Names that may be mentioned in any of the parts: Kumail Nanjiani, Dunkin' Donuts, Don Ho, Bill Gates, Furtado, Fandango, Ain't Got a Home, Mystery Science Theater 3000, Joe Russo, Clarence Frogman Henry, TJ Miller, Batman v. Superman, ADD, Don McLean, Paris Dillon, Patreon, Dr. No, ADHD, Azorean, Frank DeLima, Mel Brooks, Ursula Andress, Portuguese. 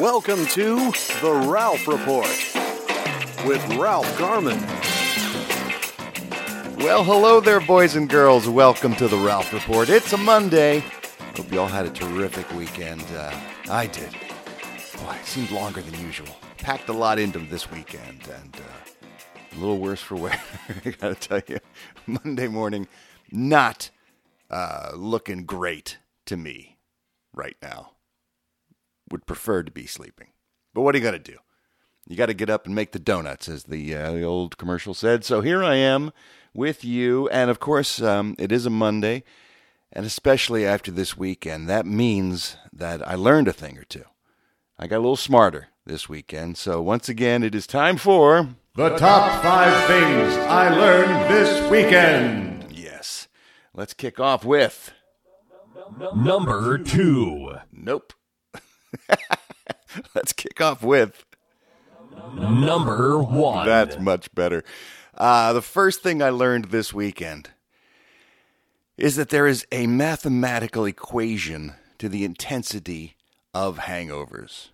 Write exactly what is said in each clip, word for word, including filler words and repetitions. Welcome to The Ralph Report with Ralph Garman. Well, hello there, boys and girls. Welcome to The Ralph Report. It's a Monday. Hope you all had a terrific weekend. Uh, I did. Boy, it seemed longer than usual. Packed a lot into this weekend, and uh, a little worse for wear. I gotta tell you, Monday morning, not uh, looking great to me right now. Would prefer to be sleeping. But what are you gonna do? You got to get up and make the donuts, as the, uh, the old commercial said. So here I am with you. And, of course, um, it is a Monday, and especially after this weekend, that means that I learned a thing or two. I got a little smarter this weekend. So once again, it is time for... The Top five Things I Learned This Weekend. Yes. Let's kick off with... Number two. Nope. Let's kick off with... Number one. That's much better. Uh, the first thing I learned this weekend is that there is a mathematical equation to the intensity of hangovers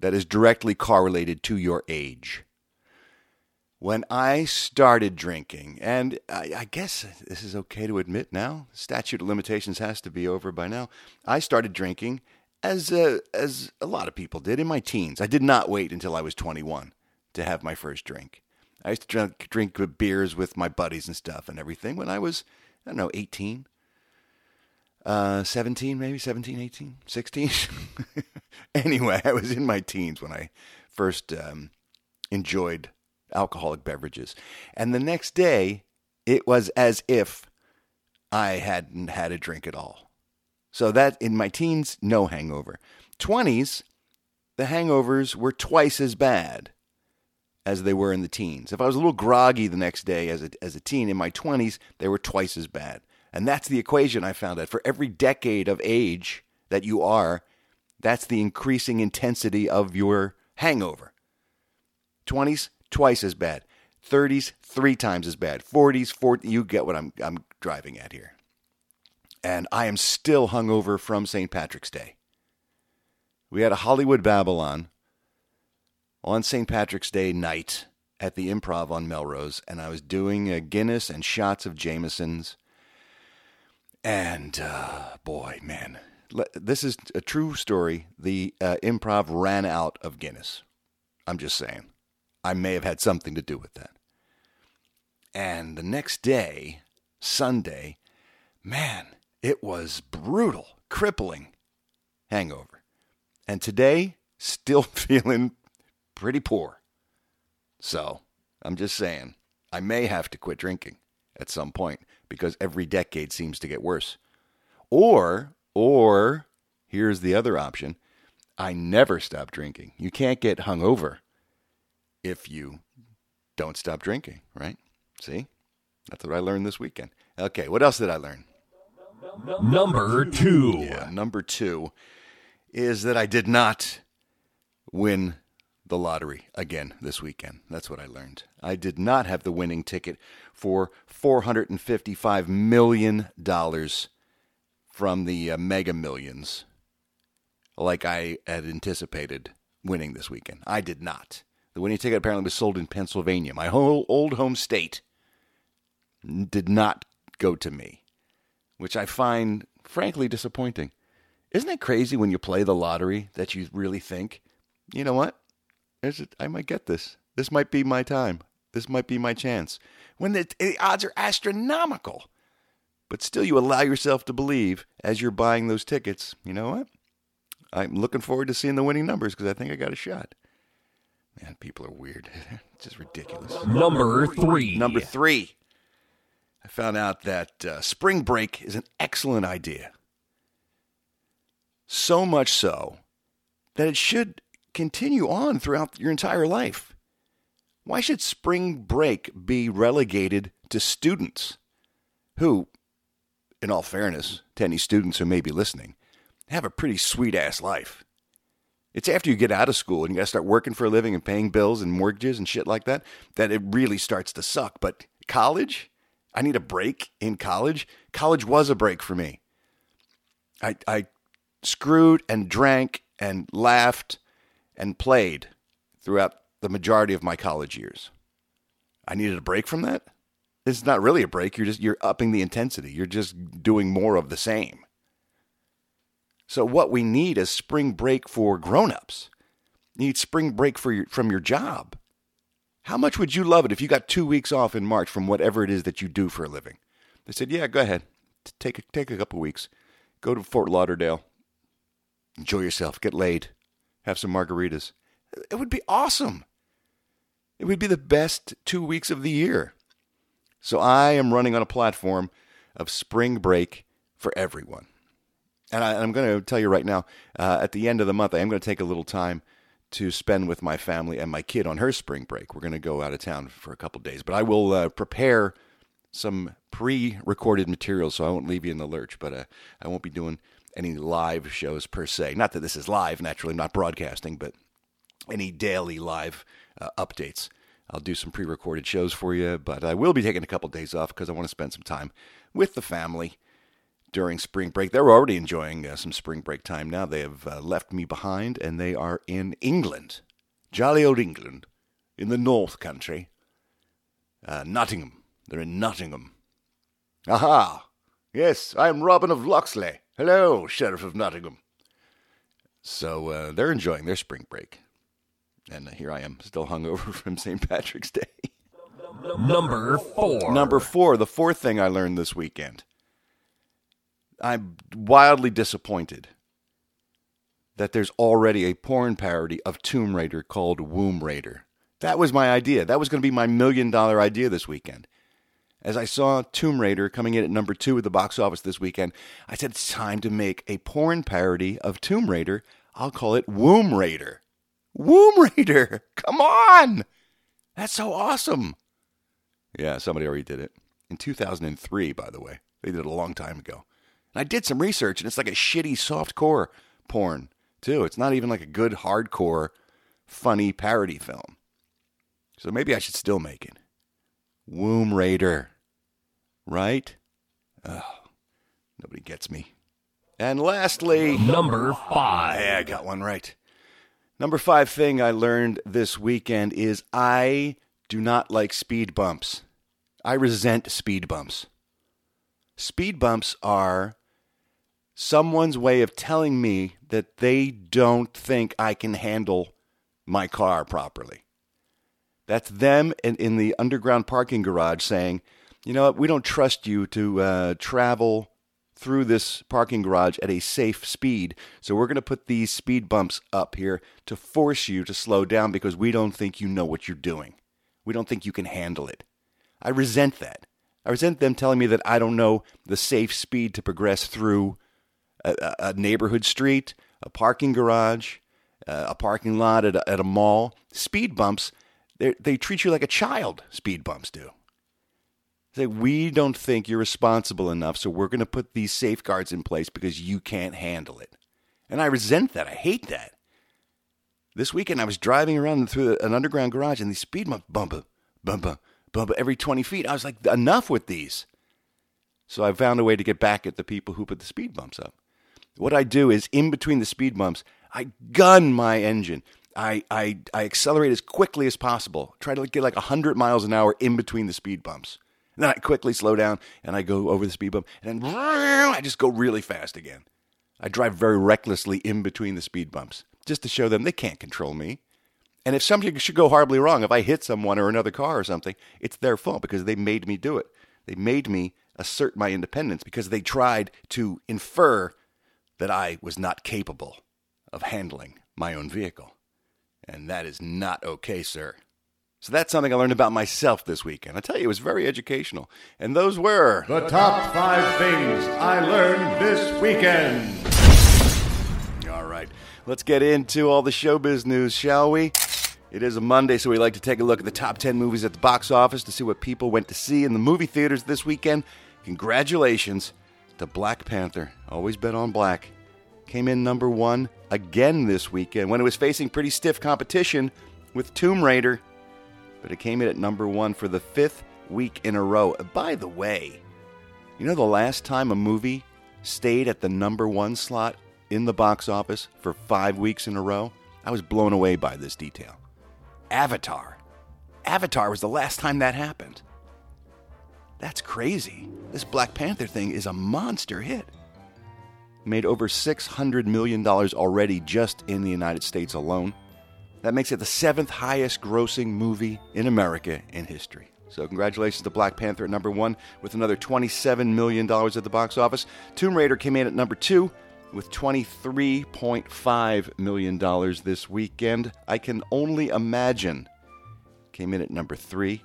that is directly correlated to your age. When I started drinking, and I, I guess this is okay to admit now, statute of limitations has to be over by now, I started drinking As uh, as a lot of people did in my teens. I did not wait until I was twenty-one to have my first drink. I used to drink, drink with beers with my buddies and stuff and everything when I was, I don't know, eighteen, uh, seventeen maybe, seventeen, eighteen, sixteen. Anyway, I was in my teens when I first um, enjoyed alcoholic beverages. And the next day, it was as if I hadn't had a drink at all. So that, in my teens, no hangover. twenties, the hangovers were twice as bad as they were in the teens. If I was a little groggy the next day as a, as a teen, in my twenties, they were twice as bad. And that's the equation I found out. For every decade of age that you are, that's the increasing intensity of your hangover. twenties, twice as bad. thirties, three times as bad. forties, forty, you get what I'm I'm driving at here. And I am still hungover from Saint Patrick's Day. We had a Hollywood Babylon on Saint Patrick's Day night at the Improv on Melrose, and I was doing a Guinness and shots of Jameson's. And, uh, boy, man, this is a true story. The uh, Improv ran out of Guinness. I'm just saying. I may have had something to do with that. And the next day, Sunday, man... it was brutal, crippling hangover. And today, still feeling pretty poor. So, I'm just saying, I may have to quit drinking at some point because every decade seems to get worse. Or, or, here's the other option, I never stop drinking. You can't get hungover if you don't stop drinking, right? See? That's what I learned this weekend. Okay, what else did I learn? Number two. Yeah, number two is that I did not win the lottery again this weekend. That's what I learned. I did not have the winning ticket for four hundred fifty-five million dollars from the uh, Mega Millions like I had anticipated winning this weekend. I did not. The winning ticket apparently was sold in Pennsylvania. My whole old home state did not go to me, which I find, frankly, disappointing. Isn't it crazy when you play the lottery that you really think, you know what, There's a, I might get this. This might be my time. This might be my chance. When the, the odds are astronomical. But still you allow yourself to believe as you're buying those tickets, you know what, I'm looking forward to seeing the winning numbers because I think I got a shot. Man, people are weird. It's just ridiculous. Number three. Number three. I found out that uh, spring break is an excellent idea. So much so that it should continue on throughout your entire life. Why should spring break be relegated to students who, in all fairness to any students who may be listening, have a pretty sweet-ass life? It's after you get out of school and you got to start working for a living and paying bills and mortgages and shit like that, that it really starts to suck. But college... I need a break in college. College was a break for me. I I screwed and drank and laughed and played throughout the majority of my college years. I needed a break from that. This is not really a break. You're just, you're upping the intensity. You're just doing more of the same. So what we need is spring break for grown-ups. You need spring break for your, from your job. How much would you love it if you got two weeks off in March from whatever it is that you do for a living? They said, yeah, go ahead. Take a, take a couple weeks. Go to Fort Lauderdale. Enjoy yourself. Get laid. Have some margaritas. It would be awesome. It would be the best two weeks of the year. So I am running on a platform of spring break for everyone. And I, I'm going to tell you right now, uh, at the end of the month, I am going to take a little time to spend with my family and my kid on her spring break. We're going to go out of town for a couple days. But I will uh, prepare some pre-recorded material so I won't leave you in the lurch. But uh, I won't be doing any live shows per se. Not that this is live, naturally. I'm not broadcasting, but any daily live uh, updates. I'll do some pre-recorded shows for you, but I will be taking a couple days off because I want to spend some time with the family during spring break. They're already enjoying uh, some spring break time now. They have uh, left me behind, and they are in England. Jolly old England, in the North Country. Uh, Nottingham. They're in Nottingham. Aha! Yes, I'm Robin of Locksley. Hello, Sheriff of Nottingham. So uh, they're enjoying their spring break. And here I am, still hungover from Saint Patrick's Day. Number four. Number four, the fourth thing I learned this weekend. I'm wildly disappointed that there's already a porn parody of Tomb Raider called Womb Raider. That was my idea. That was going to be my million-dollar idea this weekend. As I saw Tomb Raider coming in at number two at the box office this weekend, I said, it's time to make a porn parody of Tomb Raider. I'll call it Womb Raider. Womb Raider, come on! That's so awesome. Yeah, somebody already did it. In two thousand three, by the way. They did it a long time ago. And I did some research, and it's like a shitty softcore porn, too. It's not even like a good, hardcore, funny parody film. So maybe I should still make it. Womb Raider. Right? Oh, nobody gets me. And lastly... Number five. Yeah, I got one right. Number five thing I learned this weekend is I do not like speed bumps. I resent speed bumps. Speed bumps are someone's way of telling me that they don't think I can handle my car properly. That's them in, in the underground parking garage saying, you know what, we don't trust you to uh, travel through this parking garage at a safe speed. So we're going to put these speed bumps up here to force you to slow down because we don't think you know what you're doing. We don't think you can handle it. I resent that. I resent them telling me that I don't know the safe speed to progress through a, a neighborhood street, a parking garage, uh, a parking lot at a, at a mall. Speed bumps, they treat you like a child, speed bumps do. Say, we don't think you're responsible enough, so we're going to put these safeguards in place because you can't handle it. And I resent that. I hate that. This weekend, I was driving around through an underground garage, and these speed bump, bump, bump, bump, every twenty feet. I was like, enough with these. So I found a way to get back at the people who put the speed bumps up. What I do is, in between the speed bumps, I gun my engine. I I, I accelerate as quickly as possible. Try to get like one hundred miles an hour in between the speed bumps. And then I quickly slow down, and I go over the speed bump, and then I just go really fast again. I drive very recklessly in between the speed bumps, just to show them they can't control me. And if something should go horribly wrong, if I hit someone or another car or something, it's their fault because they made me do it. They made me assert my independence because they tried to infer that I was not capable of handling my own vehicle. And that is not okay, sir. So that's something I learned about myself this weekend. I tell you, it was very educational. And those were... The top five things I learned this weekend. All right. Let's get into all the showbiz news, shall we? It is a Monday, so we like to take a look at the top ten movies at the box office to see what people went to see in the movie theaters this weekend. Congratulations to Black Panther. Always bet on black. Came in number one again this weekend when it was facing pretty stiff competition with Tomb Raider. But it came in at number one for the fifth week in a row. By the way, you know the last time a movie stayed at the number one slot in the box office for five weeks in a row? I was blown away by this detail. Avatar. Avatar was the last time that happened. That's crazy. This Black Panther thing is a monster hit. Made over six hundred million dollars already just in the United States alone. That makes it the seventh highest grossing movie in America in history. So congratulations to Black Panther at number one with another twenty-seven million dollars at the box office. Tomb Raider came in at number two with twenty-three point five million dollars this weekend. I Can Only Imagine came in at number three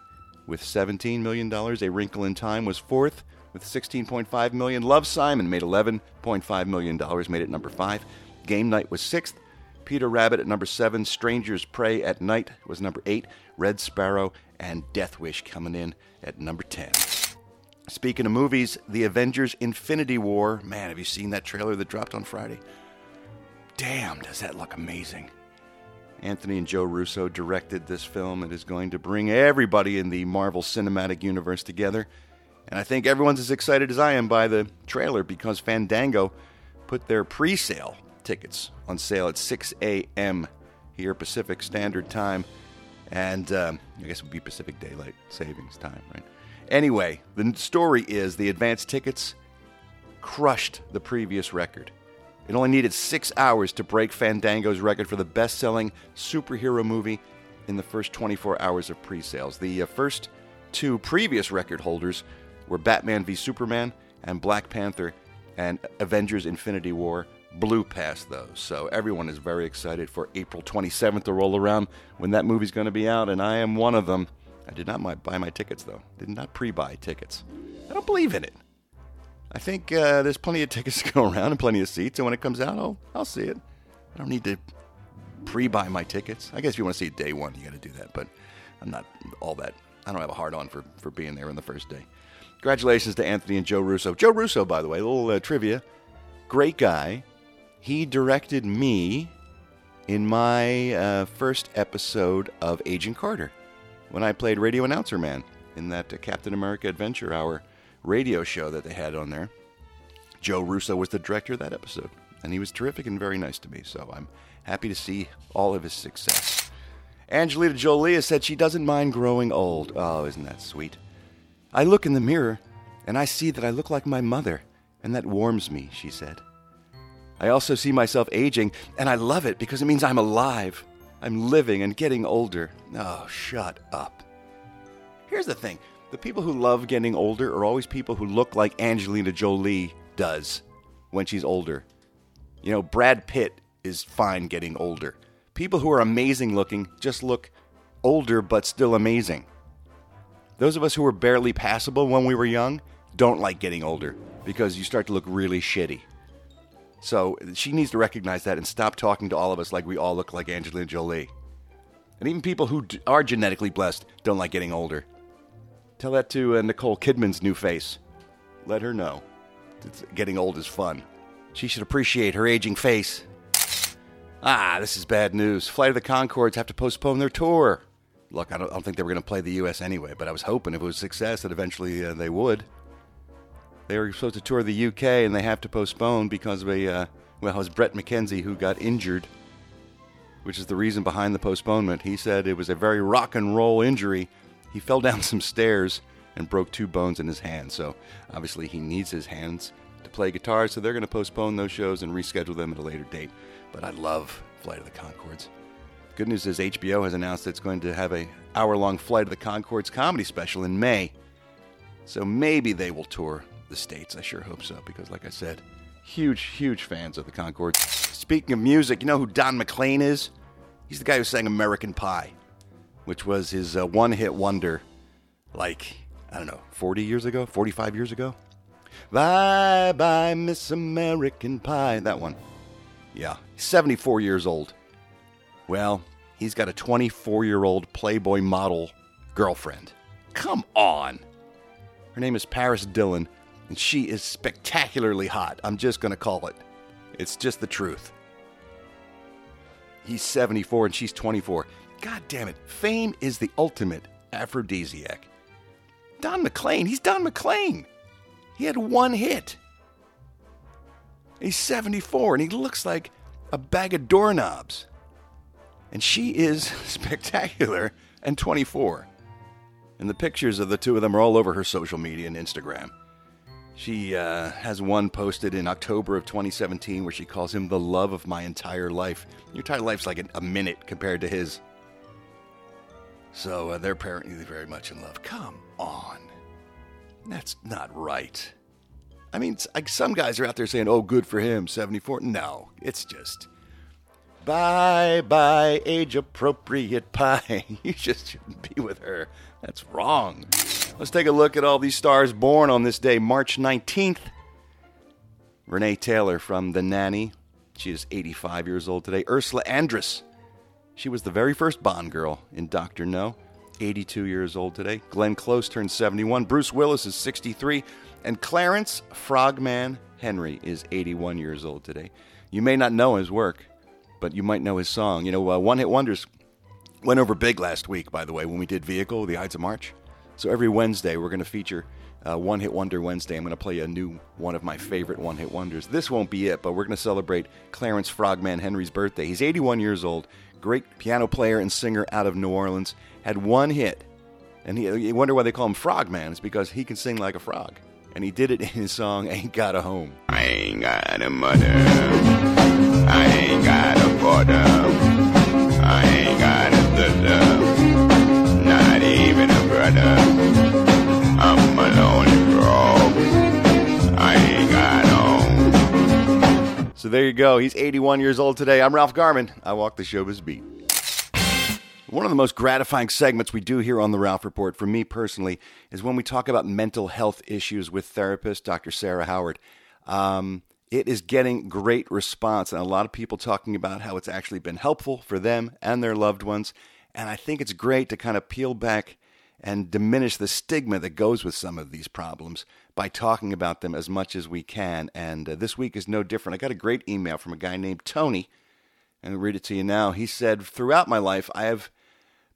with seventeen million dollars. A Wrinkle in Time was fourth with sixteen point five million dollars. Love, Simon made eleven point five million dollars, made it number five. Game Night was sixth. Peter Rabbit at number seven. Strangers Pray at Night was number eight. Red Sparrow and Death Wish coming in at number ten. Speaking of movies, The Avengers Infinity War. Man, have you seen that trailer that dropped on Friday? Damn, does that look amazing. Anthony and Joe Russo directed this film. It is going to bring everybody in the Marvel Cinematic Universe together. And I think everyone's as excited as I am by the trailer because Fandango put their pre-sale tickets on sale at six a.m. here Pacific Standard Time, and um, I guess it would be Pacific Daylight Savings Time, right? Anyway, the story is the advance tickets crushed the previous record. It only needed six hours to break Fandango's record for the best-selling superhero movie in the first twenty-four hours of pre-sales. The uh, first two previous record holders were Batman v Superman and Black Panther, and Avengers Infinity War blew past those. So everyone is very excited for April twenty-seventh to roll around when that movie's going to be out, and I am one of them. I did not buy my tickets, though. Did not pre-buy tickets. I don't believe in it. I think uh, there's plenty of tickets to go around and plenty of seats, and when it comes out, I'll, I'll see it. I don't need to pre-buy my tickets. I guess if you want to see it day one, you got to do that, but I'm not all that. I don't have a hard-on for, for being there on the first day. Congratulations to Anthony and Joe Russo. Joe Russo, by the way, a little uh, trivia. Great guy. He directed me in my uh, first episode of Agent Carter when I played Radio Announcer Man in that uh, Captain America Adventure Hour radio show that they had on there. Joe Russo was the director of that episode, and he was terrific and very nice to me, so I'm happy to see all of his success. Angelina Jolie has said she doesn't mind growing old. Oh, isn't that sweet? I look in the mirror, and I see that I look like my mother, and that warms me, she said. I also see myself aging, and I love it because it means I'm alive. I'm living and getting older. Oh, shut up. Here's the thing. The people who love getting older are always people who look like Angelina Jolie does when she's older. You know, Brad Pitt is fine getting older. People who are amazing looking just look older but still amazing. Those of us who were barely passable when we were young don't like getting older because you start to look really shitty. So she needs to recognize that and stop talking to all of us like we all look like Angelina Jolie. And even people who d- are genetically blessed don't like getting older. Tell that to uh, Nicole Kidman's new face. Let her know. It's, getting old is fun. She should appreciate her aging face. Ah, this is bad news. Flight of the Conchords have to postpone their tour. Look, I don't, I don't think they were going to play the U S anyway, but I was hoping if it was a success that eventually uh, they would. They were supposed to tour the U K, and they have to postpone because of a, uh, well, it was Brett McKenzie who got injured, which is the reason behind the postponement. He said it was a very rock and roll injury. He fell down some stairs and broke two bones in his hand, so obviously he needs his hands to play guitar, so they're going to postpone those shows and reschedule them at a later date. But I love Flight of the Conchords. The good news is H B O has announced it's going to have an hour-long Flight of the Conchords comedy special in May, so maybe they will tour the States. I sure hope so, because like I said, huge, huge fans of the Conchords. Speaking of music, you know who Don McLean is? He's the guy who sang American Pie, which was his uh, one-hit wonder, like, I don't know, forty years ago? forty-five years ago? Bye, bye, Miss American Pie. That one. Yeah, he's seventy-four years old. Well, he's got a twenty-four-year-old Playboy model girlfriend. Come on! Her name is Paris Dillon. And she is spectacularly hot. I'm just going to call it. It's just the truth. He's seventy-four and she's twenty-four. God damn it. Fame is the ultimate aphrodisiac. Don McLean. He's Don McLean. He had one hit. He's seventy-four and he looks like a bag of doorknobs. And she is spectacular and twenty-four. And the pictures of the two of them are all over her social media and Instagram. She uh, has one posted in October of twenty seventeen where she calls him the love of my entire life. Your entire life's like a minute compared to his. So uh, they're apparently very much in love. Come on. That's not right. I mean, like, some guys are out there saying, oh, good for him, seventy-four. No, it's just... Bye-bye, age-appropriate pie. You just shouldn't be with her. That's wrong. Let's take a look at all these stars born on this day, March nineteenth. Renee Taylor from The Nanny. She is eighty-five years old today. Ursula Andress. She was the very first Bond girl in Doctor No. eighty-two years old today. Glenn Close turned seventy-one. Bruce Willis is sixty-three. And Clarence Frogman Henry is eighty-one years old today. You may not know his work, but you might know his song. You know, uh, One Hit Wonders went over big last week, by the way, when we did Vehicle, The Ides of March. So every Wednesday, we're going to feature uh, One Hit Wonder Wednesday. I'm going to play a new one of my favorite One Hit Wonders. This won't be it, but we're going to celebrate Clarence Frogman Henry's birthday. He's eighty-one years old, great piano player and singer out of New Orleans, had one hit. And he, you wonder why they call him Frogman. It's because he can sing like a frog. And he did it in his song, Ain't Got a Home. I ain't got a mother. I ain't got a border, I ain't got a sister, not even a brother, I'm a lonely frog, I ain't got home. So there you go, he's eighty-one years old today. I'm Ralph Garman, I walk the showbiz beat. One of the most gratifying segments we do here on The Ralph Report, for me personally, is when we talk about mental health issues with therapist Doctor Sarah Howard. Um... It is getting great response, and a lot of people talking about how it's actually been helpful for them and their loved ones. And I think it's great to kind of peel back and diminish the stigma that goes with some of these problems by talking about them as much as we can. And uh, this week is no different. I got a great email from a guy named Tony, and I'll read it to you now. He said, throughout my life, I have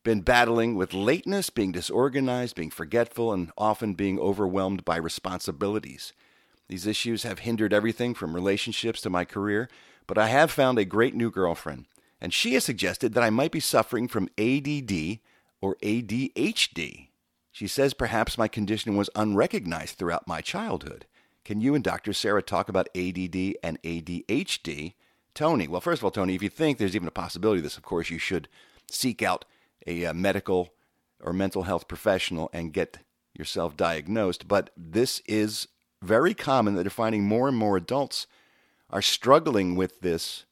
been battling with lateness, being disorganized, being forgetful, and often being overwhelmed by responsibilities. These issues have hindered everything from relationships to my career, but I have found a great new girlfriend, and she has suggested that I might be suffering from A D D or A D H D. She says perhaps my condition was unrecognized throughout my childhood. Can you and Doctor Sarah talk about A D D and A D H D? Tony, well, first of all, Tony, if you think there's even a possibility of this, of course, you should seek out a uh, medical or mental health professional and get yourself diagnosed, but this is very common that they're finding more and more adults are struggling with this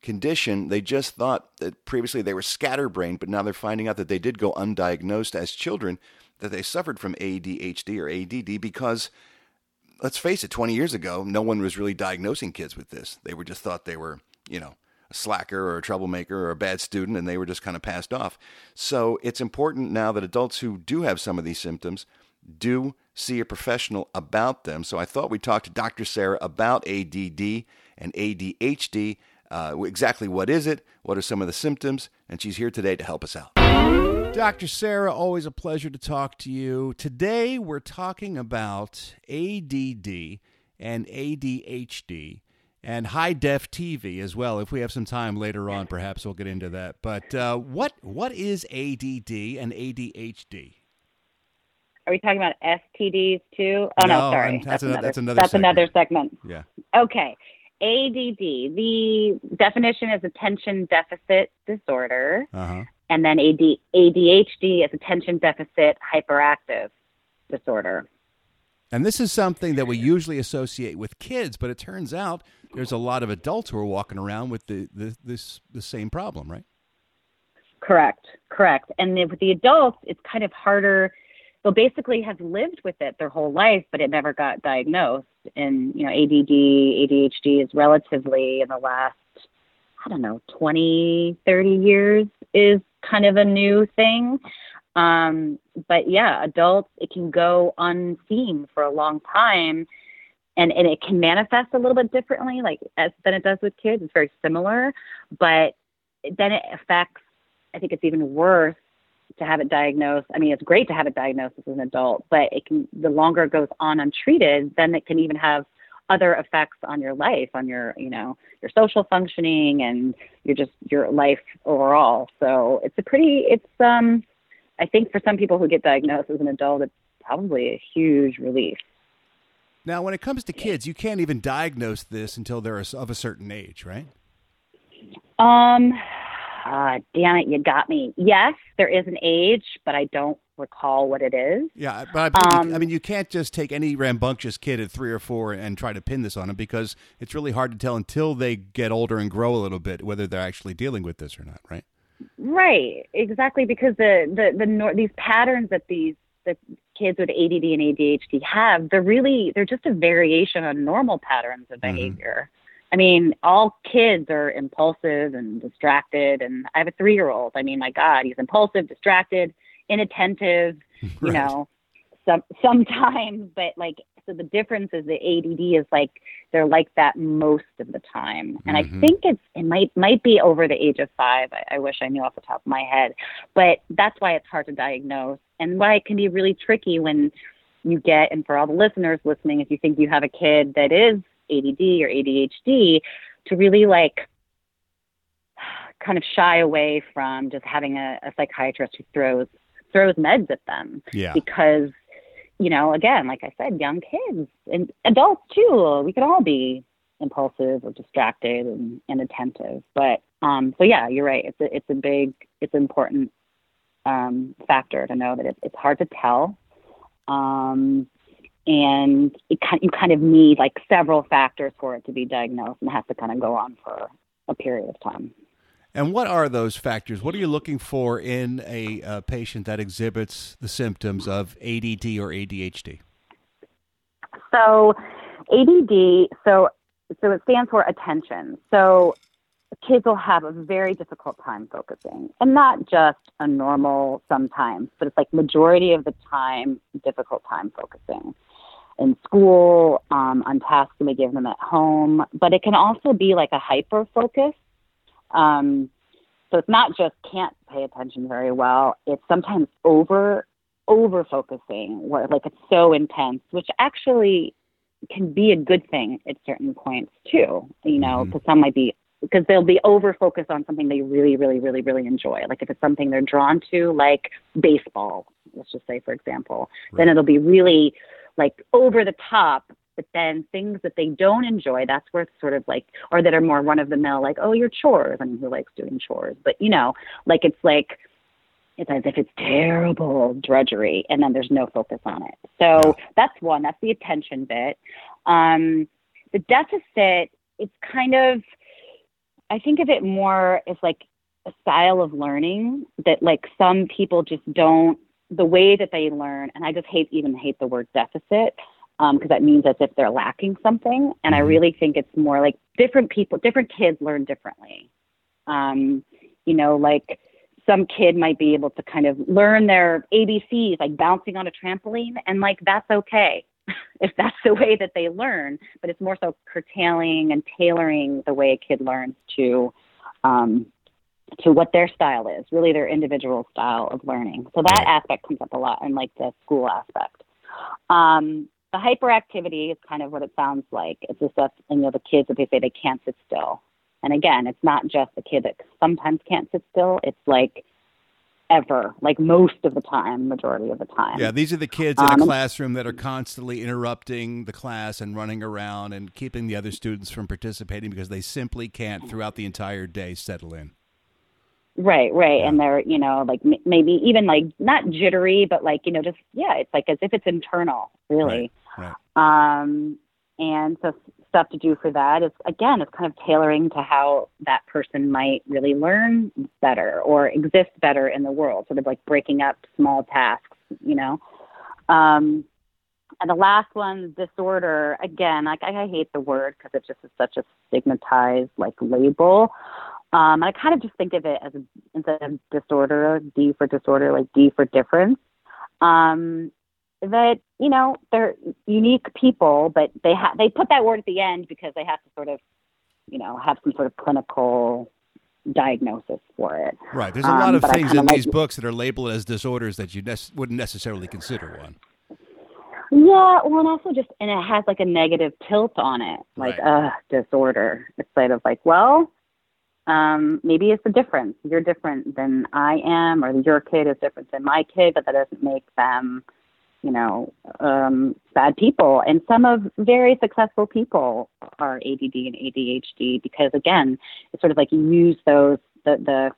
condition. They just thought that previously they were scatterbrained, but now they're finding out that they did go undiagnosed as children, that they suffered from A D H D or A D D because, let's face it, twenty years ago, no one was really diagnosing kids with this. They were just thought they were, you know, a slacker or a troublemaker or a bad student, and they were just kind of passed off. So it's important now that adults who do have some of these symptoms do see a professional about them. So I thought we'd talk to Doctor Sarah about A D D and A D H D. Uh, exactly what is it? What are some of the symptoms? And she's here today to help us out. Doctor Sarah, always a pleasure to talk to you. Today we're talking about A D D and A D H D and high-def T V as well. If we have some time later on, perhaps we'll get into that. But uh, what what is A D D and A D H D? Are we talking about S T Ds too? Oh, no, no sorry. That's, that's, another, that's, another, that's segment. another segment. Yeah. Okay. A D D. The definition is attention deficit disorder. Uh-huh. And then A D, A D H D is attention deficit hyperactive disorder. And this is something that we usually associate with kids, but it turns out there's a lot of adults who are walking around with the, the this the same problem, right? Correct. Correct. And the, with the adults, it's kind of harder. They'll basically have lived with it their whole life, but it never got diagnosed. And, you know, A D D, A D H D is relatively in the last, I don't know, twenty, thirty years is kind of a new thing. Um, but yeah, adults, it can go unseen for a long time and, and it can manifest a little bit differently like as, than it does with kids. It's very similar, but then it affects, I think it's even worse to have it diagnosed. I mean, it's great to have it diagnosed as an adult, but it can, the longer it goes on untreated, then it can even have other effects on your life, on your, you know, your social functioning and your just your life overall. So it's a pretty, it's, um, I think for some people who get diagnosed as an adult, it's probably a huge relief. Now, when it comes to kids, you can't even diagnose this until they're of a certain age, right? Um, uh, damn it, you got me. Yes, there is an age, but I don't recall what it is. Yeah, but I, um, you, I mean, you can't just take any rambunctious kid at three or four and try to pin this on them, because it's really hard to tell until they get older and grow a little bit whether they're actually dealing with this or not, right? Right, exactly, because the the, the nor- these patterns that these that kids with A D D and A D H D have, they're really they're just a variation on normal patterns of behavior. Mm-hmm. I mean, all kids are impulsive and distracted, and I have a three-year-old. I mean, my God, he's impulsive, distracted, inattentive, you right. know, some, sometimes, but like, so the difference is the A D D is like, they're like that most of the time. And mm-hmm. I think it's, it might, might be over the age of five. I, I wish I knew off the top of my head, but that's why it's hard to diagnose and why it can be really tricky when you get, and for all the listeners listening, if you think you have a kid that is A D D or A D H D, to really like, kind of shy away from just having a, a psychiatrist who throws throws meds at them. Yeah. Because, you know, again, like I said, young kids and adults too, we can all be impulsive or distracted and inattentive. But um, so yeah, you're right. It's a, it's a big, it's an important um, factor to know that it's, it's hard to tell. Um, and it kind, you kind of need like several factors for it to be diagnosed, and has to kind of go on for a period of time. And what are those factors? What are you looking for in a uh, patient that exhibits the symptoms of A D D or A D H D? So A D D, so so it stands for attention. So kids will have a very difficult time focusing, and not just a normal sometimes, but it's like majority of the time, difficult time focusing. In school, um, on tasks we give them at home, but it can also be like a hyper-focus. Um, so it's not just can't pay attention very well. It's sometimes over, over focusing where like it's so intense, which actually can be a good thing at certain points too, you know, because mm-hmm. some might be, because they'll be over focused on something they really, really, really, really enjoy. Like if it's something they're drawn to, like baseball, let's just say, for example, right. then it'll be really like over the top. But then things that they don't enjoy, that's where it's sort of like, or that are more run of the mill, like, oh, your chores. I mean, who likes doing chores? But, you know, like it's like, it's as if it's terrible drudgery, and then there's no focus on it. So that's one, that's the attention bit. Um, the deficit, it's kind of, I think of it more as like a style of learning that like some people just don't, the way that they learn, and I just hate, even hate the word deficit, because um, that means as if they're lacking something. And I really think it's more like different people, different kids learn differently. Um, you know, like some kid might be able to kind of learn their A B Cs, like bouncing on a trampoline, and like that's okay if that's the way that they learn. But it's more so curtailing and tailoring the way a kid learns to um, to what their style is, really their individual style of learning. So that aspect comes up a lot in like the school aspect. Um, The hyperactivity is kind of what it sounds like. It's just that, you know, the kids that they say they can't sit still. And again, it's not just the kid that sometimes can't sit still. It's like ever, like most of the time, majority of the time. Yeah, these are the kids in um, a classroom that are constantly interrupting the class and running around and keeping the other students from participating because they simply can't throughout the entire day settle in. Right, right. And they're, you know, like m- maybe even like not jittery, but like, you know, just, yeah, it's like as if it's internal, really. Right, right. Um, and so stuff to do for that is, again, it's kind of tailoring to how that person might really learn better or exist better in the world, sort of like breaking up small tasks, you know. Um, and the last one, disorder, again, like I, I hate the word because it just is such a stigmatized like label. Um, and I kind of just think of it as a, instead of disorder, D for disorder, like D for difference, um, that, you know, they're unique people, but they ha- they put that word at the end because they have to sort of, you know, have some sort of clinical diagnosis for it. Right. There's a lot um, of things in like... these books that are labeled as disorders that you ne- wouldn't necessarily consider one. Yeah, well, and also just, and it has like a negative tilt on it, like, right. uh, disorder. It's sort of like, well, um, maybe it's the difference. You're different than I am, or your kid is different than my kid, but that doesn't make them, you know, um, bad people. And some of very successful people are A D D and A D H D because, again, it's sort of like you use those, the, the,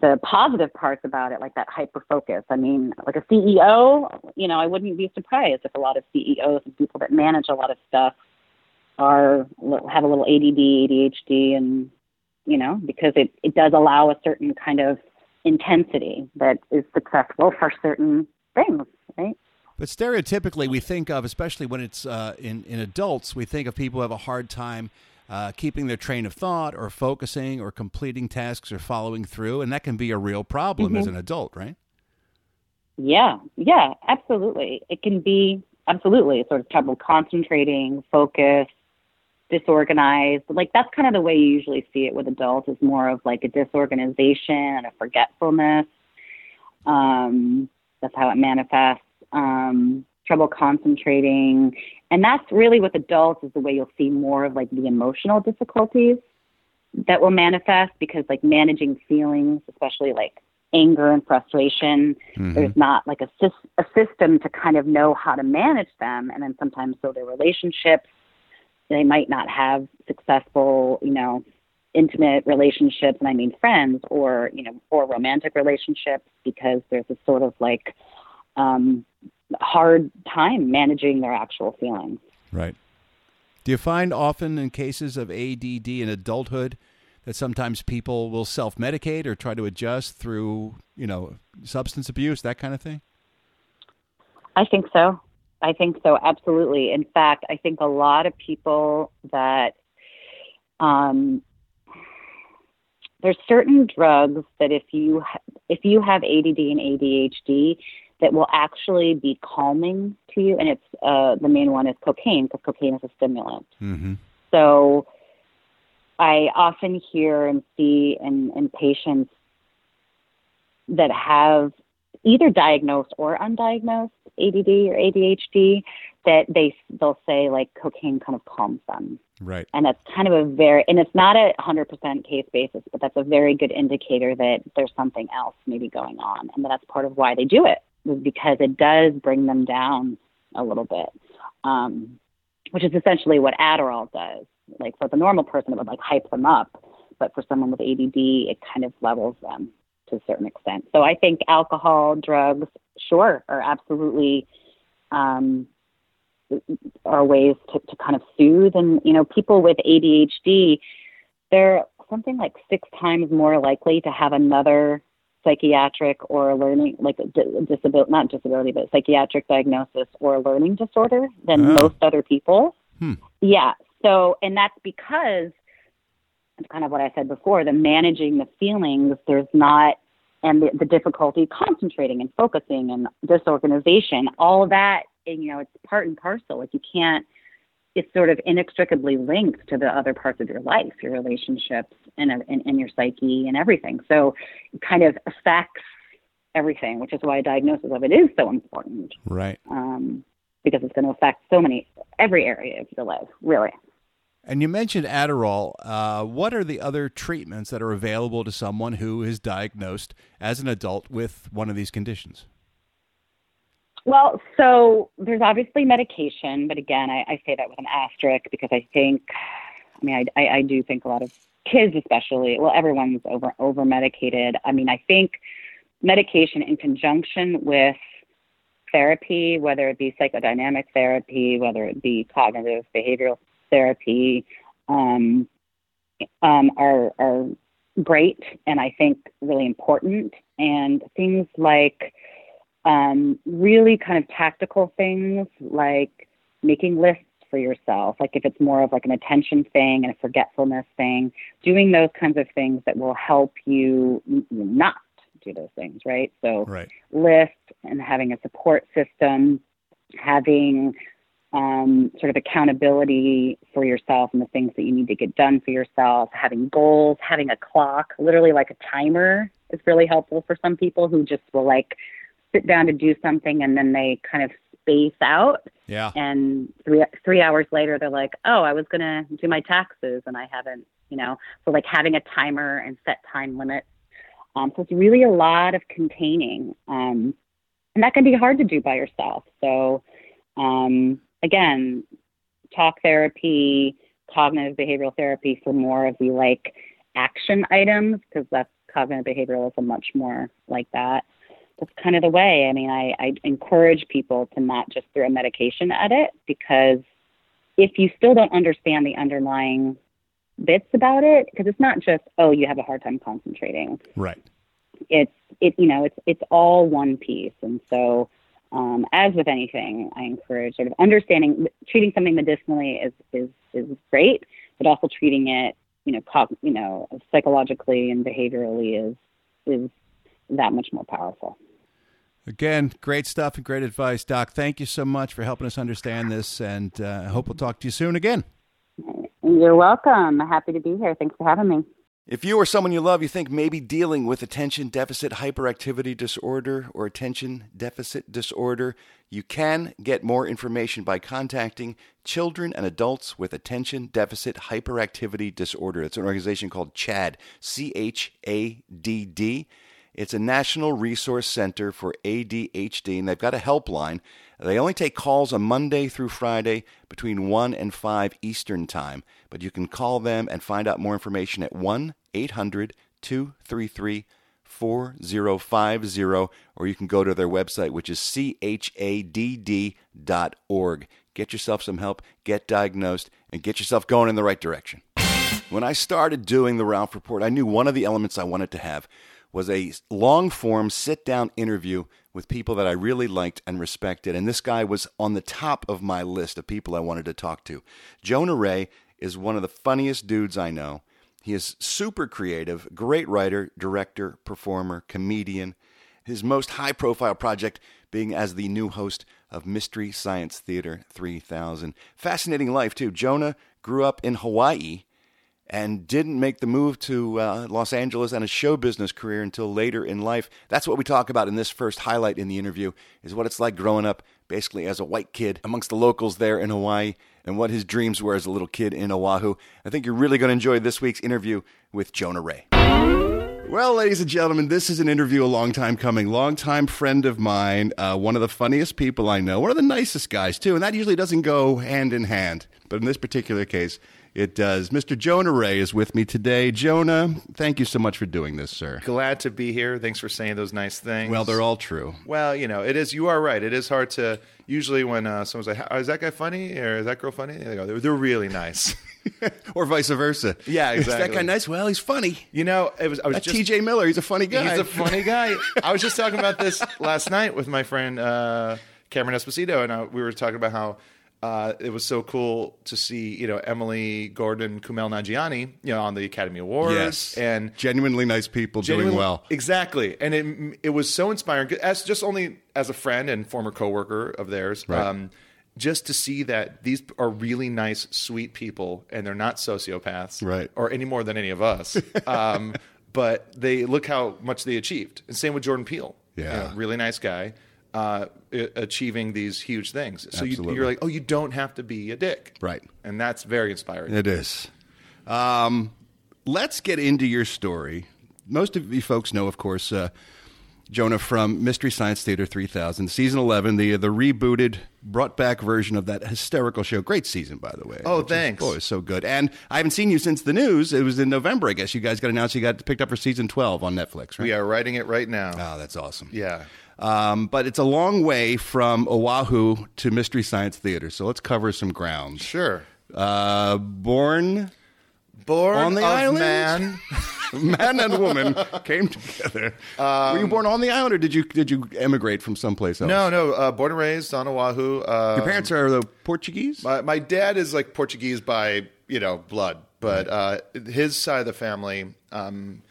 the positive parts about it, like that hyper-focus. I mean, like a C E O, you know, I wouldn't be surprised if a lot of C E Os and people that manage a lot of stuff are, have a little A D D, A D H D, and, you know, because it, it does allow a certain kind of intensity that is successful for certain things, right? But stereotypically we think of, especially when it's uh, in, in adults, we think of people who have a hard time Uh, keeping their train of thought or focusing or completing tasks or following through. And that can be a real problem mm-hmm. as an adult, right? Yeah. Yeah, absolutely. It can be absolutely sort of trouble concentrating, focus, disorganized. Like that's kind of the way you usually see it with adults, is more of like a disorganization and a forgetfulness. Um, that's how it manifests. Um, trouble concentrating. And that's really with adults is the way you'll see more of like the emotional difficulties that will manifest, because like managing feelings, especially like anger and frustration, mm-hmm. there's not like a, a system to kind of know how to manage them. And then sometimes so their relationships, they might not have successful, you know, intimate relationships. And I mean friends or, you know, or romantic relationships, because there's a sort of like, um, hard time managing their actual feelings. Right. Do you find often in cases of A D D in adulthood that sometimes people will self-medicate or try to adjust through, you know, substance abuse, that kind of thing? I think so. I think so. Absolutely. In fact, I think a lot of people that, um, there's certain drugs that if you, if you have A D D and A D H D, that will actually be calming to you. And it's uh, the main one is cocaine, because cocaine is a stimulant. Mm-hmm. So I often hear and see in, in patients that have either diagnosed or undiagnosed A D D or A D H D that they, they'll say like cocaine kind of calms them. Right. And that's kind of a very, and it's not a one hundred percent case basis, but that's a very good indicator that there's something else maybe going on. And that's part of why they do it. Because it does bring them down a little bit, um, which is essentially what Adderall does. Like for the normal person, it would like hype them up, but for someone with A D D, it kind of levels them to a certain extent. So I think alcohol, drugs, sure, are absolutely um, are ways to, to kind of soothe. And you know, people with A D H D, they're something like six times more likely to have another psychiatric or learning, like disability, not disability, but psychiatric diagnosis or learning disorder than oh. most other people. Hmm. Yeah. So, and that's because it's kind of what I said before, the managing the feelings, there's not, and the, the difficulty concentrating and focusing and disorganization, all that, and, you know, it's part and parcel. Like you can't, it's sort of inextricably linked to the other parts of your life, your relationships and, and, and your psyche and everything. So it kind of affects everything, which is why a diagnosis of it is so important. Right. Um, because it's going to affect so many, every area of your life, really. And you mentioned Adderall. Uh, what are the other treatments that are available to someone who is diagnosed as an adult with one of these conditions? Well, so there's obviously medication, but again, I, I say that with an asterisk because I think, I mean, I, I, I do think a lot of kids especially, well, everyone's over, over medicated. I mean, I think medication in conjunction with therapy, whether it be psychodynamic therapy, whether it be cognitive behavioral therapy, um, um, are, are great. And I think really important, and things like, Um, really kind of tactical things like making lists for yourself, like if it's more of like an attention thing and a forgetfulness thing, doing those kinds of things that will help you not do those things, right? So right. list and having a support system, having um, sort of accountability for yourself and the things that you need to get done for yourself, having goals, having a clock, literally like a timer is really helpful for some people who just will like sit down to do something and then they kind of space out. Yeah. And three, three hours later, they're like, oh, I was going to do my taxes and I haven't, you know, so like having a timer and set time limits. Um, so it's really a lot of containing. Um, and that can be hard to do by yourself. So um, again, talk therapy, cognitive behavioral therapy for more of the like action items, because that's cognitive behavioral is a much more like that. That's kind of the way. I mean, I, I encourage people to not just throw medication at it, because if you still don't understand the underlying bits about it, because it's not just, oh, you have a hard time concentrating. Right. It's, it, you know, it's, it's all one piece. And so um, as with anything, I encourage sort of understanding, treating something medicinally is, is, is great, but also treating it, you know, cog, you know, psychologically and behaviorally is, is that much more powerful. Again, great stuff and great advice, Doc. Thank you so much for helping us understand this, and uh, I hope we'll talk to you soon again. You're welcome. Happy to be here. Thanks for having me. If you or someone you love, you think maybe dealing with attention deficit hyperactivity disorder or attention deficit disorder, you can get more information by contacting Children and Adults with Attention Deficit Hyperactivity Disorder. It's an organization called C H A D D, C H A D D. It's a national resource center for A D H D, and they've got a helpline. They only take calls on Monday through Friday between one and five Eastern Time, but you can call them and find out more information at one eight hundred two three three four zero five zero, or you can go to their website, which is C H A D D dot org. Get yourself some help, get diagnosed, and get yourself going in the right direction. When I started doing the Ralph Report, I knew one of the elements I wanted to have was a long-form sit-down interview with people that I really liked and respected. And this guy was on the top of my list of people I wanted to talk to. Jonah Ray is one of the funniest dudes I know. He is super creative, great writer, director, performer, comedian. His most high-profile project being as the new host of Mystery Science Theater three thousand. Fascinating life, too. Jonah grew up in Hawaii and didn't make the move to uh, Los Angeles and a show business career until later in life. That's what we talk about in this first highlight in the interview, is what it's like growing up basically as a white kid amongst the locals there in Hawaii, and what his dreams were as a little kid in Oahu. I think you're really going to enjoy this week's interview with Jonah Ray. Well, ladies and gentlemen, this is an interview a long time coming. Long-time friend of mine, uh, one of the funniest people I know, one of the nicest guys, too, and that usually doesn't go hand in hand. But in this particular case, it does. Mister Jonah Ray is with me today. Jonah, thank you so much for doing this, sir. Glad to be here. Thanks for saying those nice things. Well, they're all true. Well, you know, it is. You are right. It is hard to, usually when uh, someone's like, oh, is that guy funny or is that girl funny? They go, they're, they're really nice. Or vice versa. Yeah, exactly. Is that guy nice? Well, he's funny. You know, it was, I was That's just... T J Miller. He's a funny guy. He's a funny guy. I was just talking about this last night with my friend uh, Cameron Esposito, and I, we were talking about how Uh, it was so cool to see, you know, Emily Gordon, Kumail Nanjiani, you know, on the Academy Awards. Yes. And genuinely nice people genuinely, doing well. Exactly. And it it was so inspiring, as just only as a friend and former coworker of theirs, right. um, just to see that these are really nice, sweet people, and they're not sociopaths, right, or any more than any of us. um, but they look how much they achieved. And same with Jordan Peele. Yeah. You know, really nice guy. Uh, achieving these huge things. So you, you're like, oh, you don't have to be a dick. Right. And that's very inspiring. It is. Um, let's get into your story. Most of you folks know, of course, uh, Jonah from Mystery Science Theater three thousand, season eleven, the the rebooted, brought back version of that hysterical show. Great season, by the way. Oh, thanks. Is, oh, it's so good. And I haven't seen you since the news. It was in November, I guess. You guys got announced you got picked up for season twelve on Netflix, right? We are writing it right now. Oh, that's awesome. Yeah. Um, but it's a long way from Oahu to Mystery Science Theater, so let's cover some ground. Sure. Uh, born, born on the of island, man, man and woman came together. Um, Were you born on the island, or did you did you emigrate from someplace else? No, no. Uh, born and raised on Oahu. Um, Your parents are the Portuguese? My, my dad is like Portuguese by, you know, blood, but uh, his side of the family. Um,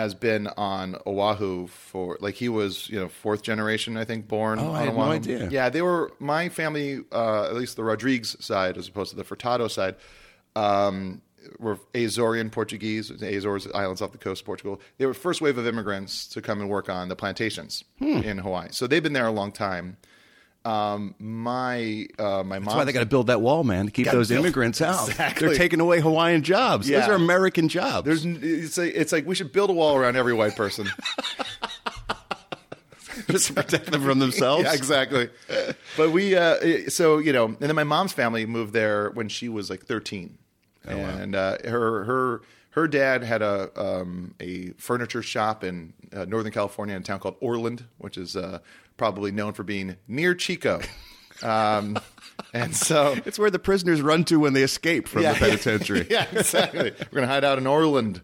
has been on Oahu for, like, he was, you know, fourth generation, I think, born oh, on Oahu. I had no idea. Yeah, they were, my family, uh, at least the Rodrigues side, as opposed to the Furtado side, um, were Azorean Portuguese, the Azores Islands off the coast of Portugal. They were first wave of immigrants to come and work on the plantations hmm. in Hawaii. So they've been there a long time. Um, my uh, my mom. That's why they got to build that wall, man, to keep those build, immigrants out. Exactly. They're taking away Hawaiian jobs. Yeah. Those are American jobs. There's, it's, a, it's like we should build a wall around every white person. Just to protect them from themselves. Yeah, exactly. But we, uh, so, you know, and then my mom's family moved there when she was like thirteen. Oh, and wow. uh, her her her dad had a um, a furniture shop in uh, Northern California in a town called Orland, which is uh, probably known for being near Chico. Um, and so it's where the prisoners run to when they escape from yeah, the penitentiary. Yeah, yeah, exactly. We're going to hide out in Orland.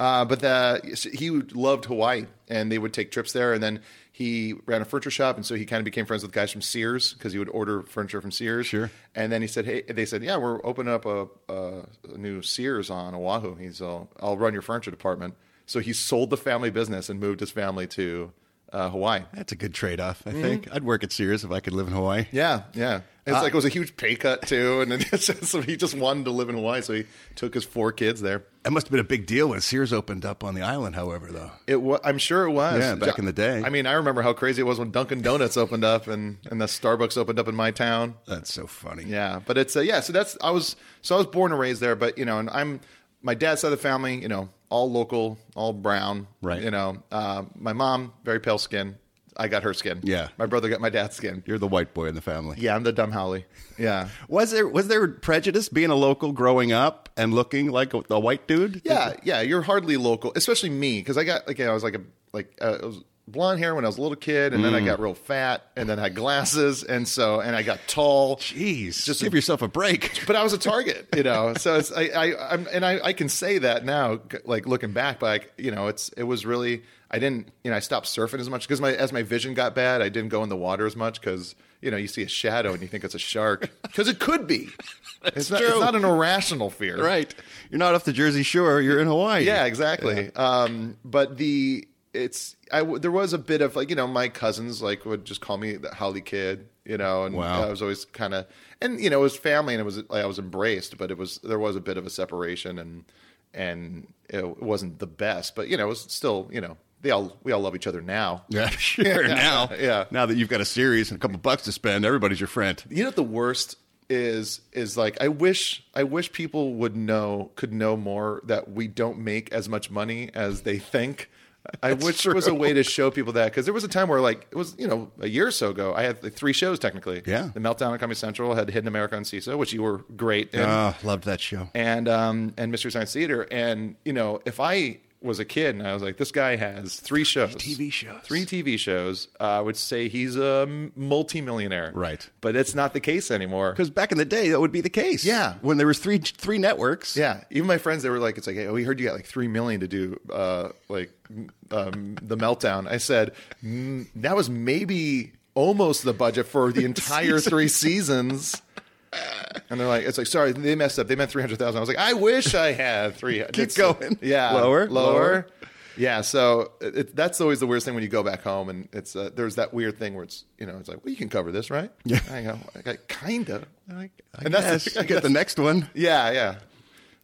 Uh, but the, he loved Hawaii, and they would take trips there. And then he ran a furniture shop, and so he kind of became friends with guys from Sears because he would order furniture from Sears. Sure. And then he said, "Hey," they said, "Yeah, we're opening up a, a new Sears on Oahu." He's all, "I'll run your furniture department." So he sold the family business and moved his family to uh, Hawaii. That's a good trade-off, I mm-hmm. think. I'd work at Sears if I could live in Hawaii. Yeah, yeah. It's uh, like it was a huge pay cut, too, and then it's just, so he just wanted to live in Hawaii, so he took his four kids there. That must have been a big deal when Sears opened up on the island, however, though. It was, I'm sure it was. Yeah, back in the day. I mean, I remember how crazy it was when Dunkin' Donuts opened up and, and the Starbucks opened up in my town. That's so funny. Yeah, but it's, uh, yeah, so that's, I was, so I was born and raised there, but, you know, and I'm, my dad's side of the family, you know, all local, all brown. Right. You know, uh, my mom, very pale skin. I got her skin. Yeah. My brother got my dad's skin. You're the white boy in the family. Yeah, I'm the dumb Howley. Yeah. was there was there prejudice being a local growing up and looking like a, a white dude? Yeah, yeah. You're hardly local, especially me, because I got like I was like a like uh, I was blonde hair when I was a little kid, and mm. then I got real fat, and then I had glasses, and so and I got tall. Jeez, just give a, yourself a break. But I was a target, you know. So it's I, I I'm and I I can say that now, like looking back, but like, you know, it's it was really. I didn't, you know, I stopped surfing as much because my as my vision got bad, I didn't go in the water as much because, you know, you see a shadow and you think it's a shark because it could be. It's not, it's not an irrational fear. Right. You're not off the Jersey Shore. You're in Hawaii. Yeah, exactly. Yeah. Um, but the it's I there was a bit of like, you know, my cousins like would just call me the Howley kid, you know, and wow. I was always kind of and, you know, it was family and it was like I was embraced, but it was there was a bit of a separation and and it wasn't the best. But, you know, it was still, you know. They all we all love each other now. Yeah, sure. Yeah. Now, yeah. Now that you've got a series and a couple bucks to spend, everybody's your friend. You know what the worst is? Is like I wish I wish people would know could know more that we don't make as much money as they think. I That's wish true. There was a way to show people that because there was a time where like it was you know a year or so ago I had like three shows technically. Yeah, the Meltdown on Comedy Central had Hidden America on C I S O, which you were great in. Oh, loved that show. And um and Mystery Science Theater, and you know if I. was a kid and I was like, this guy has three shows, three T V shows, three T V shows. Uh, I would say he's a multimillionaire, right? But that's not the case anymore. Because back in the day, that would be the case. Yeah, when there was three three networks. Yeah, even my friends, they were like, it's like, hey, we heard you got like three million to do, uh, like um, the Meltdown. I said mm, that was maybe almost the budget for the entire season. three seasons. And they're like, it's like, sorry, they messed up. They meant three hundred thousand. I was like, I wish I had three hundred. Keep going. Yeah. Lower, lower. Lower. Yeah. So it, that's always the weirdest thing when you go back home. And it's uh, there's that weird thing where it's, you know, it's like, well, you can cover this, right? Yeah. I go, I kind of. I, I, and that's, guess. I get the next one. Yeah. Yeah.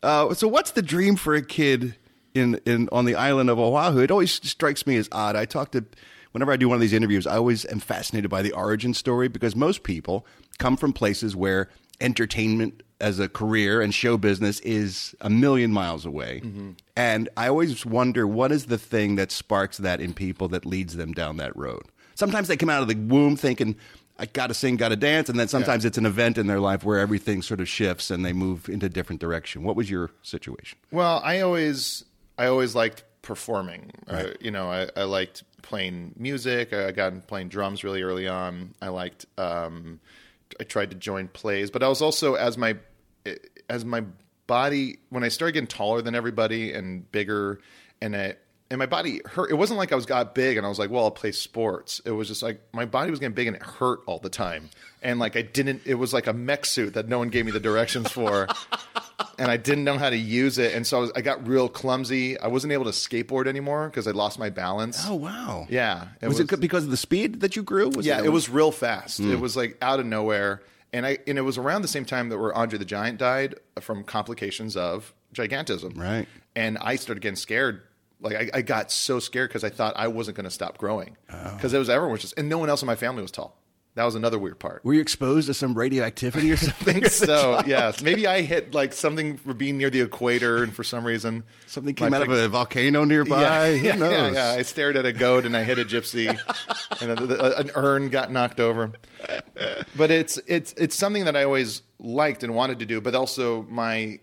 Uh, so what's the dream for a kid in, in on the island of Oahu? It always strikes me as odd. I talk to... Whenever I do one of these interviews, I always am fascinated by the origin story because most people come from places where entertainment as a career and show business is a million miles away. Mm-hmm. And I always wonder, what is the thing that sparks that in people that leads them down that road? Sometimes they come out of the womb thinking, I got to sing, got to dance. And then sometimes yeah. it's an event in their life where everything sort of shifts and they move into a different direction. What was your situation? Well, I always, I always liked performing. Right. Uh, you know, I, I liked playing music. I got playing drums really early on. I liked, um, I tried to join plays, but I was also, as my, as my body, when I started getting taller than everybody and bigger and I, and my body hurt. It wasn't like I was got big and I was like, well, I'll play sports. It was just like my body was getting big and it hurt all the time. And like, I didn't, it was like a mech suit that no one gave me the directions for. And I didn't know how to use it. And so I, was, I got real clumsy. I wasn't able to skateboard anymore because I lost my balance. Oh, wow. Yeah. It was, was it because of the speed that you grew? Was yeah, it, it was real fast. Mm. It was like out of nowhere. And I and it was around the same time that where Andre the Giant died from complications of gigantism. Right. And I started getting scared. Like I, I got so scared because I thought I wasn't going to stop growing because oh. it was everyone was just – and no one else in my family was tall. That was another weird part. Were you exposed to some radioactivity or something? I think so, yes. Maybe I hit like something for being near the equator, and for some reason... Something came out pick- of a volcano nearby? Yeah, yeah, Who knows? Yeah, yeah. I stared at a goat and I hit a gypsy. and a, a, an urn got knocked over. But it's it's it's something that I always liked and wanted to do, but also my,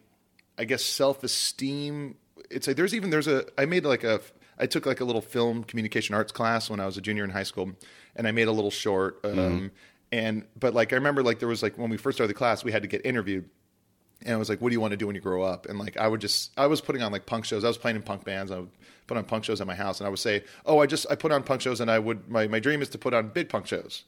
I guess, self-esteem. It's like there's even... there's a I made like a... I took like a little film communication arts class when I was a junior in high school, and I made a little short. Um, mm-hmm. And but like I remember like there was like when we first started the class, we had to get interviewed, and I was like, "What do you want to do when you grow up?" And like I would just I was putting on like punk shows. I was playing in punk bands. I would put on punk shows at my house, and I would say, "Oh, I just I put on punk shows, and I would my my dream is to put on big punk shows."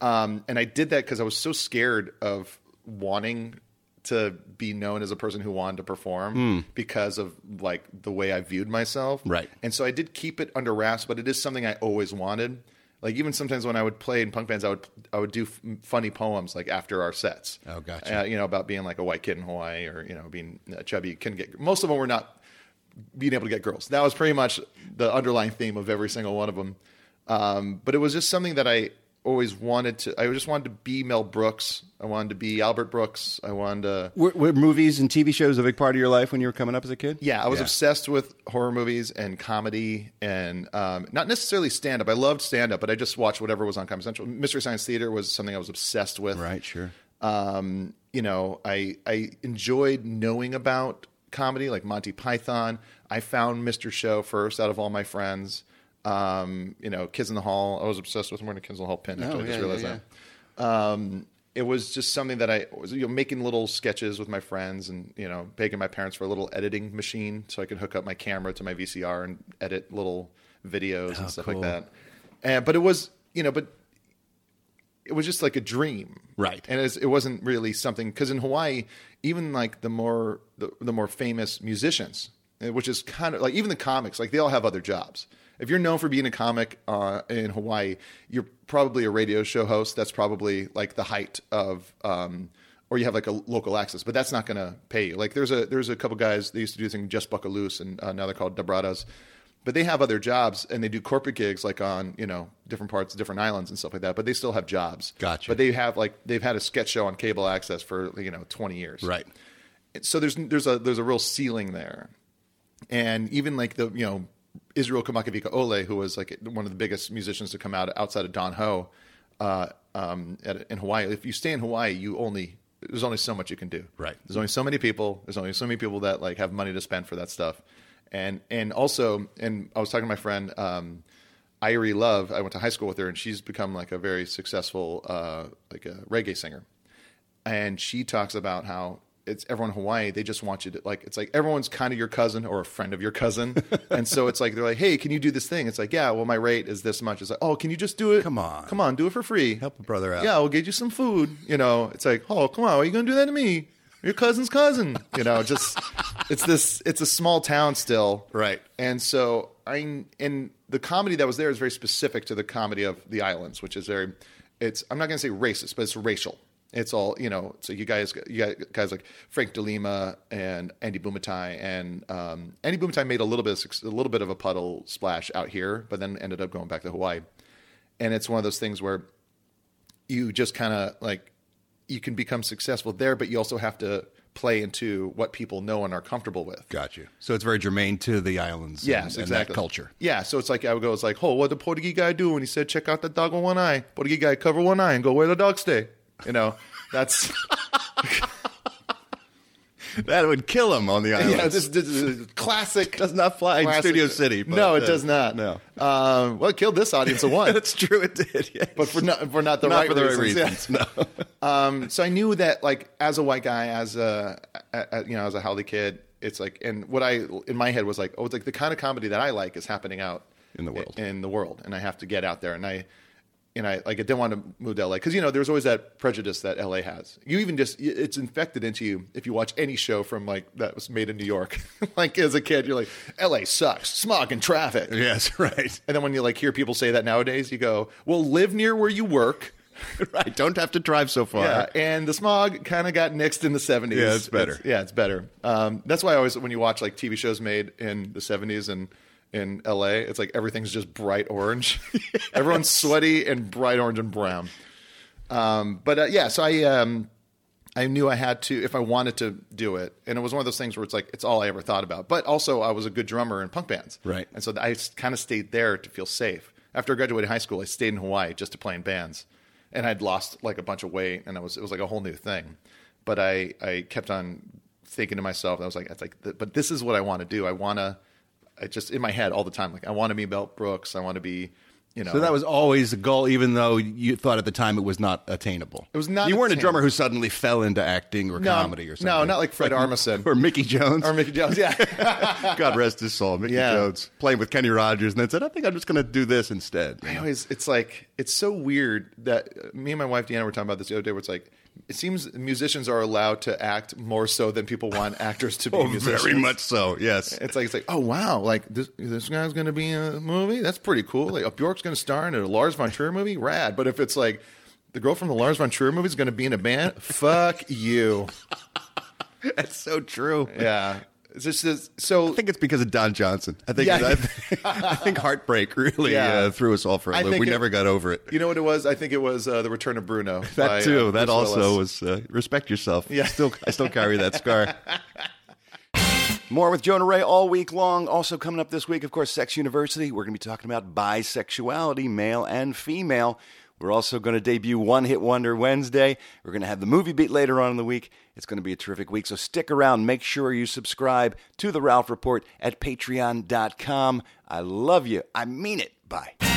Um, and I did that because I was so scared of wanting to be known as a person who wanted to perform mm. because of like the way I viewed myself. Right. And so I did keep it under wraps, but it is something I always wanted. Like even sometimes when I would play in punk bands, I would, I would do f- funny poems like after our sets. Oh, gotcha. Uh, you know, about being like a white kid in Hawaii or, you know, being chubby. Can get most of them were not being able to get girls. That was pretty much the underlying theme of every single one of them. Um, but it was just something that I always wanted to, I just wanted to be Mel Brooks. I wanted to be Albert Brooks. I wanted to... Were, were movies and T V shows a big part of your life when you were coming up as a kid? Yeah, I was yeah. obsessed with horror movies and comedy and um, not necessarily stand-up. I loved stand-up, but I just watched whatever was on Comedy Central. Mystery Science Theater was something I was obsessed with. Right, sure. Um, you know, I I enjoyed knowing about comedy, like Monty Python. I found Mister Show first out of all my friends. Um, you know, Kids in the Hall. I was obsessed with wearing a Kids in the Hall pin. Actually, oh, yeah, I just realized yeah, yeah. that. Um, it was just something that I was, you know, making little sketches with my friends and, you know, begging my parents for a little editing machine so I could hook up my camera to my V C R and edit little videos oh, and stuff cool. like that. And, but it was, you know, but it was just like a dream. Right. And it, was, it wasn't really something, because in Hawaii, even like the more, the, the more famous musicians, which is kind of like, even the comics, like they all have other jobs. If you're known for being a comic uh, in Hawaii, you're probably a radio show host. That's probably like the height of, um, or you have like a local access, but that's not going to pay you. Like there's a there's a couple guys, they used to do this thing, Just Buckaloo, and uh, now they're called Dobradas. But they have other jobs, and they do corporate gigs like on, you know, different parts, different islands and stuff like that. But they still have jobs. Gotcha. But they have like, they've had a sketch show on cable access for, you know, twenty years. Right. So there's there's a there's a real ceiling there. And even like the, you know, Israel Kamakavica Ole, who was like one of the biggest musicians to come out outside of Don Ho uh, um, at, in Hawaii. If you stay in Hawaii, you only there's only so much you can do. Right. There's only so many people. There's only so many people that like have money to spend for that stuff. And and also, and I was talking to my friend um, Irie Love. I went to high school with her, and she's become like a very successful uh, like a reggae singer. And she talks about how it's everyone in Hawaii. They just want you to like, it's like everyone's kind of your cousin or a friend of your cousin. And so it's like, they're like, "Hey, can you do this thing?" It's like, "Yeah, well, my rate is this much." It's like, "Oh, can you just do it? Come on, come on, do it for free. Help a brother out. Yeah. We'll get you some food." You know, it's like, "Oh, come on. Why are you going to do that to me? Your cousin's cousin." You know, just, it's this, it's a small town still. Right. And so I, and the comedy that was there is very specific to the comedy of the islands, which is very, it's, I'm not going to say racist, but it's racial. It's all, you know, so you guys, you guys, guys like Frank DeLima and Andy Bumatai, and um, Andy Bumatai made a little bit, of, a little bit of a puddle splash out here, but then ended up going back to Hawaii. And it's one of those things where you just kind of like, you can become successful there, but you also have to play into what people know and are comfortable with. Gotcha. So it's very germane to the islands. Yes, and, exactly. And that culture. Yeah. So it's like, I would go, it's like, "Oh, what did the Portuguese guy do when he said, check out the dog on one eye? Portuguese guy cover one eye and go where the dog stay." You know, that's that would kill him on the island. Yeah, this, this, this classic does not fly classic. In Studio City. But, no, it uh, does not. No. Um, well, it killed this audience at once. That's true, it did. Yes. But for not for not the not right for reasons. The right reasons. Yeah. No. Um, so I knew that, like, as a white guy, as a, a you know, as a Howley kid, it's like, and what I in my head was like, oh, it's like the kind of comedy that I like is happening out in the world, in, in the world, and I have to get out there, and I. And I like I didn't want to move to L A because, you know, there's always that prejudice that L A has. You even just it's infected into you if you watch any show from like that was made in New York. Like as a kid, you're like, L A sucks, smog and traffic. Yes, right. And then when you like hear people say that nowadays, you go, well, live near where you work. Right. Don't have to drive so far. Yeah. And the smog kind of got nixed in the seventies. Yeah, it's better. It's, yeah, it's better. Um, that's why I always when you watch like T V shows made in the seventies and in L A, it's like everything's just bright orange. Yes. Everyone's sweaty and bright orange and brown. Um, but uh, yeah, so I, um, I knew I had to, if I wanted to do it. And it was one of those things where it's like, it's all I ever thought about. But also I was a good drummer in punk bands. Right. And so I kind of stayed there to feel safe. After I graduated high school, I stayed in Hawaii just to play in bands. And I'd lost like a bunch of weight, and I was, it was like a whole new thing. But I, I kept on thinking to myself, I was like, it's like, but this is what I want to do. I want to, I just, in my head all the time, like I want to be Mel Brooks. I want to be, you know. So that was always the goal, even though you thought at the time it was not attainable. It was not. You weren't attainable. A drummer who suddenly fell into acting or no, comedy or something. No, not like Fred like, Armisen. Or Mickey Jones. Or Mickey Jones, yeah. God rest his soul, Mickey yeah. Jones. Playing with Kenny Rogers and then said, I think I'm just going to do this instead. I always, it's like, it's so weird that me and my wife, Deanna, were talking about this the other day where it's like, it seems musicians are allowed to act more so than people want actors to be oh, musicians. Very much so, yes. It's like, it's like, oh, wow, like this this guy's going to be in a movie? That's pretty cool. Like, Up York's going to star in a Lars von Trier movie? Rad. But if it's like, the girl from the Lars von Trier movie is going to be in a band? Fuck you. That's so true. Yeah. It's just, it's, so I think it's because of Don Johnson. I think yeah. I, think, I think heartbreak really yeah. uh, threw us all for a loop. We it, never got over it. You know what it was? I think it was uh, The Return of Bruno. That by, too. Uh, that also was uh, respect yourself. Yeah. Still, I still carry that scar. More with Jonah Ray all week long. Also coming up this week, of course, Sex University. We're going to be talking about bisexuality, male and female. We're also going to debut One Hit Wonder Wednesday. We're going to have the movie beat later on in the week. It's going to be a terrific week, so stick around. Make sure you subscribe to The Ralph Report at patreon dot com. I love you. I mean it. Bye.